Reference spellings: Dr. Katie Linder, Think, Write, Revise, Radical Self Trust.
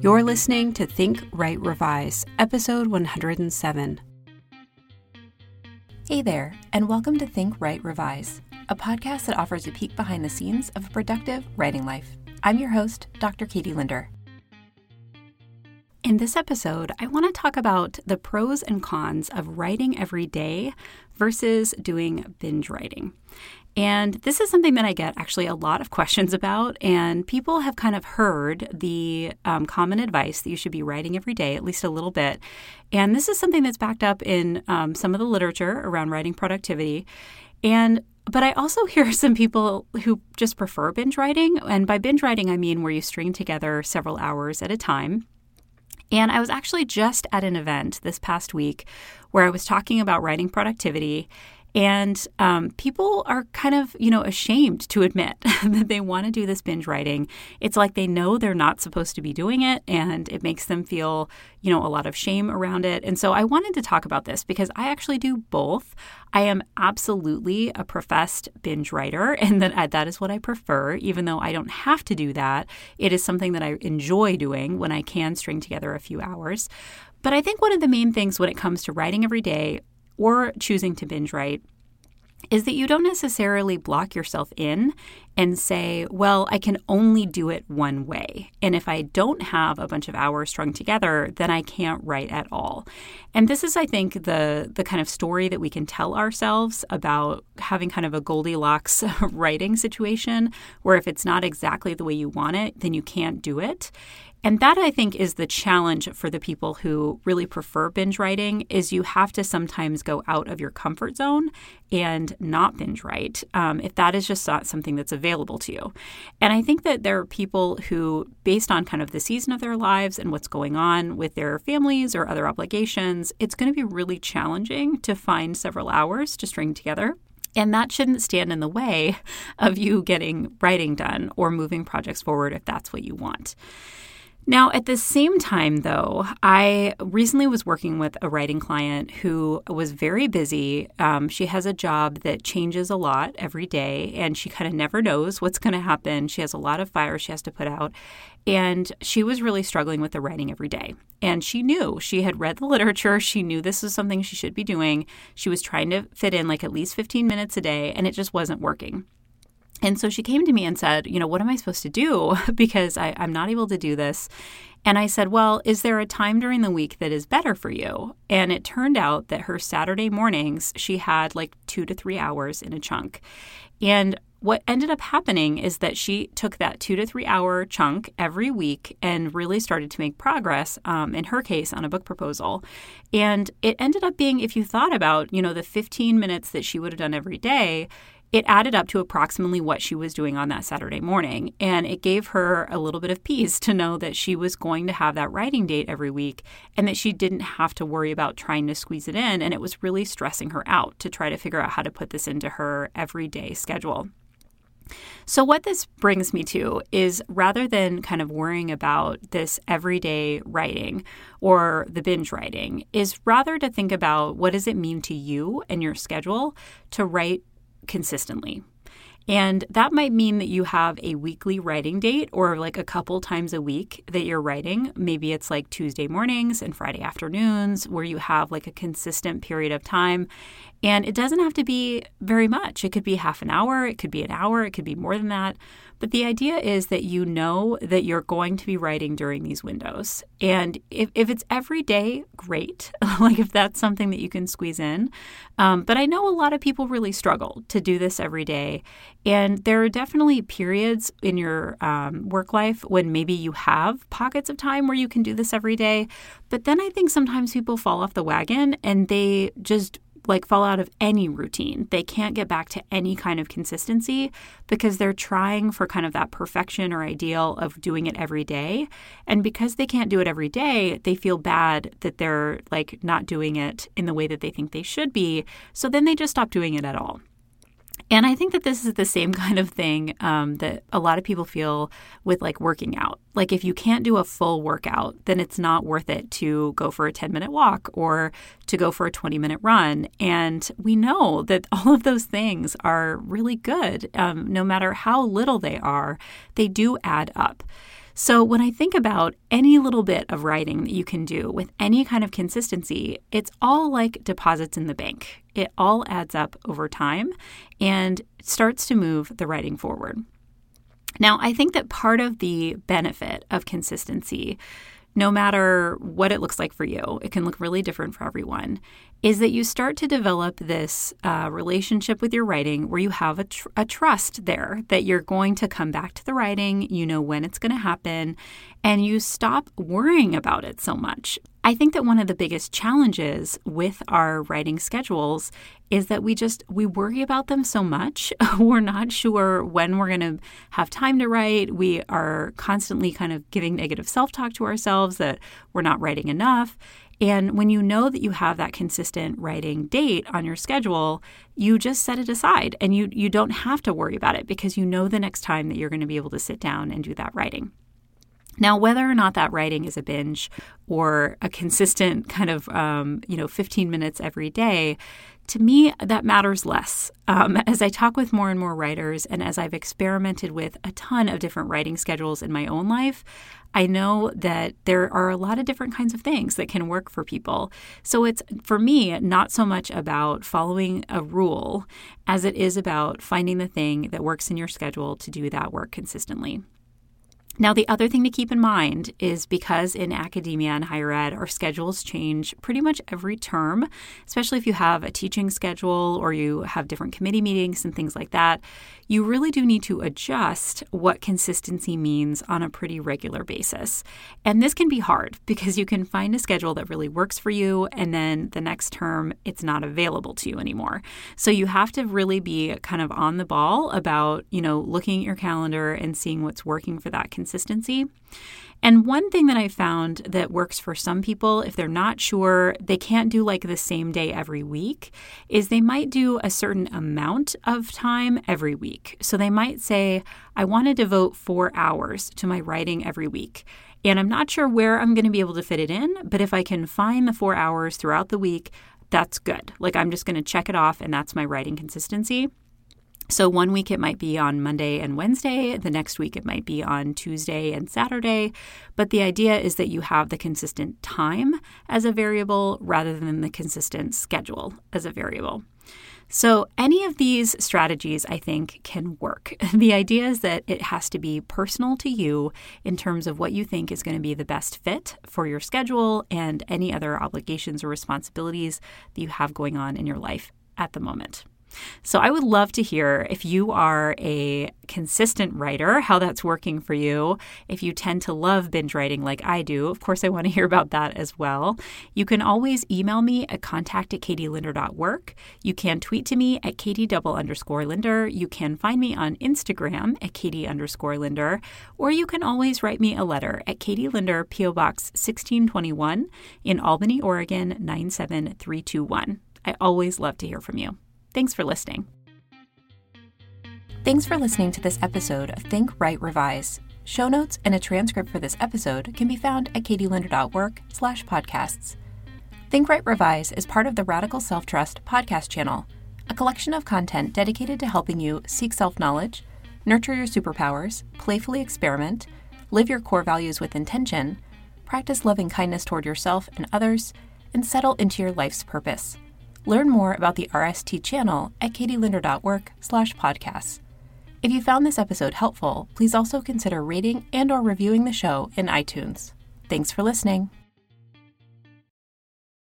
You're listening to Think, Write, Revise, episode 107. Hey there, and welcome to Think, Write, Revise, a podcast that offers a peek behind the scenes of a productive writing life. I'm your host, Dr. Katie Linder. In this episode, I want to talk about the pros and cons of writing every day versus doing binge writing. And this is something that I get actually a lot of questions about, and people have kind of heard the common advice that you should be writing every day, at least a little bit. And this is something that's backed up in some of the literature around writing productivity. But I also hear some people who just prefer binge writing. And by binge writing, I mean where you string together several hours at a time. And I was actually just at an event this past week where I was talking about writing productivity. And people are kind of, ashamed to admit that they want to do this binge writing. It's like they know they're not supposed to be doing it, and it makes them feel, a lot of shame around it. And so I wanted to talk about this because I actually do both. I am absolutely a professed binge writer, and that is what I prefer, even though I don't have to do that. It is something that I enjoy doing when I can string together a few hours. But I think one of the main things when it comes to writing every day or choosing to binge write is that you don't necessarily block yourself in and say, well, I can only do it one way. And if I don't have a bunch of hours strung together, then I can't write at all. And this is, I think, the kind of story that we can tell ourselves about having kind of a Goldilocks writing situation, where if it's not exactly the way you want it, then you can't do it. And that, I think, is the challenge for the people who really prefer binge writing, is you have to sometimes go out of your comfort zone and not binge write if that is just not something that's available to you. And I think that there are people who, based on kind of the season of their lives and what's going on with their families or other obligations, it's going to be really challenging to find several hours to string together. And that shouldn't stand in the way of you getting writing done or moving projects forward if that's what you want. Now, at the same time, though, I recently was working with a writing client who was very busy. She has a job that changes a lot every day, and she kind of never knows what's going to happen. She has a lot of fires she has to put out, and she was really struggling with the writing every day. And she knew. She had read the literature. She knew this was something she should be doing. She was trying to fit in like at least 15 minutes a day, and it just wasn't working. And so she came to me and said, what am I supposed to do? Because I'm not able to do this. And I said, well, is there a time during the week that is better for you? And it turned out that her Saturday mornings, she had like 2 to 3 hours in a chunk. And what ended up happening is that she took that 2 to 3 hour chunk every week and really started to make progress, in her case, on a book proposal. And it ended up being, if you thought about, the 15 minutes that she would have done every day, it added up to approximately what she was doing on that Saturday morning. And it gave her a little bit of peace to know that she was going to have that writing date every week and that she didn't have to worry about trying to squeeze it in. And it was really stressing her out to try to figure out how to put this into her everyday schedule. So what this brings me to is, rather than kind of worrying about this everyday writing or the binge writing, is rather to think about what does it mean to you and your schedule to write consistently. And that might mean that you have a weekly writing date, or like a couple times a week that you're writing. Maybe it's like Tuesday mornings and Friday afternoons, where you have like a consistent period of time. And it doesn't have to be very much. It could be half an hour. It could be an hour. It could be more than that. But the idea is that you know that you're going to be writing during these windows. And if it's every day, great. Like if that's something that you can squeeze in. But I know a lot of people really struggle to do this every day. And there are definitely periods in your work life when maybe you have pockets of time where you can do this every day. But then I think sometimes people fall off the wagon and they just fall out of any routine. They can't get back to any kind of consistency because they're trying for kind of that perfection or ideal of doing it every day. And because they can't do it every day, they feel bad that they're not doing it in the way that they think they should be. So then they just stop doing it at all. And I think that this is the same kind of thing that a lot of people feel with working out. If you can't do a full workout, then it's not worth it to go for a 10-minute walk or to go for a 20-minute run. And we know that all of those things are really good, no matter how little they are. They do add up. So when I think about any little bit of writing that you can do with any kind of consistency, it's all like deposits in the bank. It all adds up over time and starts to move the writing forward. Now, I think that part of the benefit of consistency, no matter what it looks like for you, it can look really different for everyone, is that you start to develop this relationship with your writing where you have a trust there that you're going to come back to the writing, you know when it's going to happen, and you stop worrying about it so much. I think that one of the biggest challenges with our writing schedules is that we worry about them so much. We're not sure when we're going to have time to write. We are constantly kind of giving negative self-talk to ourselves that we're not writing enough. And when you know that you have that consistent writing date on your schedule, you just set it aside and you don't have to worry about it because you know the next time that you're going to be able to sit down and do that writing. Now, whether or not that writing is a binge or a consistent kind of, 15 minutes every day, to me, that matters less. As I talk with more and more writers and as I've experimented with a ton of different writing schedules in my own life, I know that there are a lot of different kinds of things that can work for people. So it's, for me, not so much about following a rule as it is about finding the thing that works in your schedule to do that work consistently. Now, the other thing to keep in mind is because in academia and higher ed, our schedules change pretty much every term, especially if you have a teaching schedule or you have different committee meetings and things like that, you really do need to adjust what consistency means on a pretty regular basis. And this can be hard because you can find a schedule that really works for you and then the next term, it's not available to you anymore. So you have to really be kind of on the ball about, looking at your calendar and seeing what's working for that consistency. And one thing that I found that works for some people, if they're not sure, they can't do like the same day every week, is they might do a certain amount of time every week. So they might say, I want to devote 4 hours to my writing every week. And I'm not sure where I'm going to be able to fit it in, but if I can find the 4 hours throughout the week, that's good. Like I'm just going to check it off and that's my writing consistency. So one week it might be on Monday and Wednesday, the next week it might be on Tuesday and Saturday, but the idea is that you have the consistent time as a variable rather than the consistent schedule as a variable. So any of these strategies, I think, can work. The idea is that it has to be personal to you in terms of what you think is going to be the best fit for your schedule and any other obligations or responsibilities that you have going on in your life at the moment. So I would love to hear if you are a consistent writer, how that's working for you. If you tend to love binge writing like I do, of course, I want to hear about that as well. You can always email me at contact@katielinder.work. You can tweet to me at @Katie_Linder. You can find me on Instagram at @Katie_Linder, or you can always write me a letter at Katie Linder, P.O. Box 1621 in Albany, Oregon, 97321. I always love to hear from you. Thanks for listening. Thanks for listening to this episode of Think, Write, Revise. Show notes and a transcript for this episode can be found at katielinder.work/podcasts. Think, Write, Revise is part of the Radical Self Trust podcast channel, a collection of content dedicated to helping you seek self-knowledge, nurture your superpowers, playfully experiment, live your core values with intention, practice loving kindness toward yourself and others, and settle into your life's purpose. Learn more about the RST channel at katielinder.work/podcasts. If you found this episode helpful, please also consider rating and/or reviewing the show in iTunes. Thanks for listening.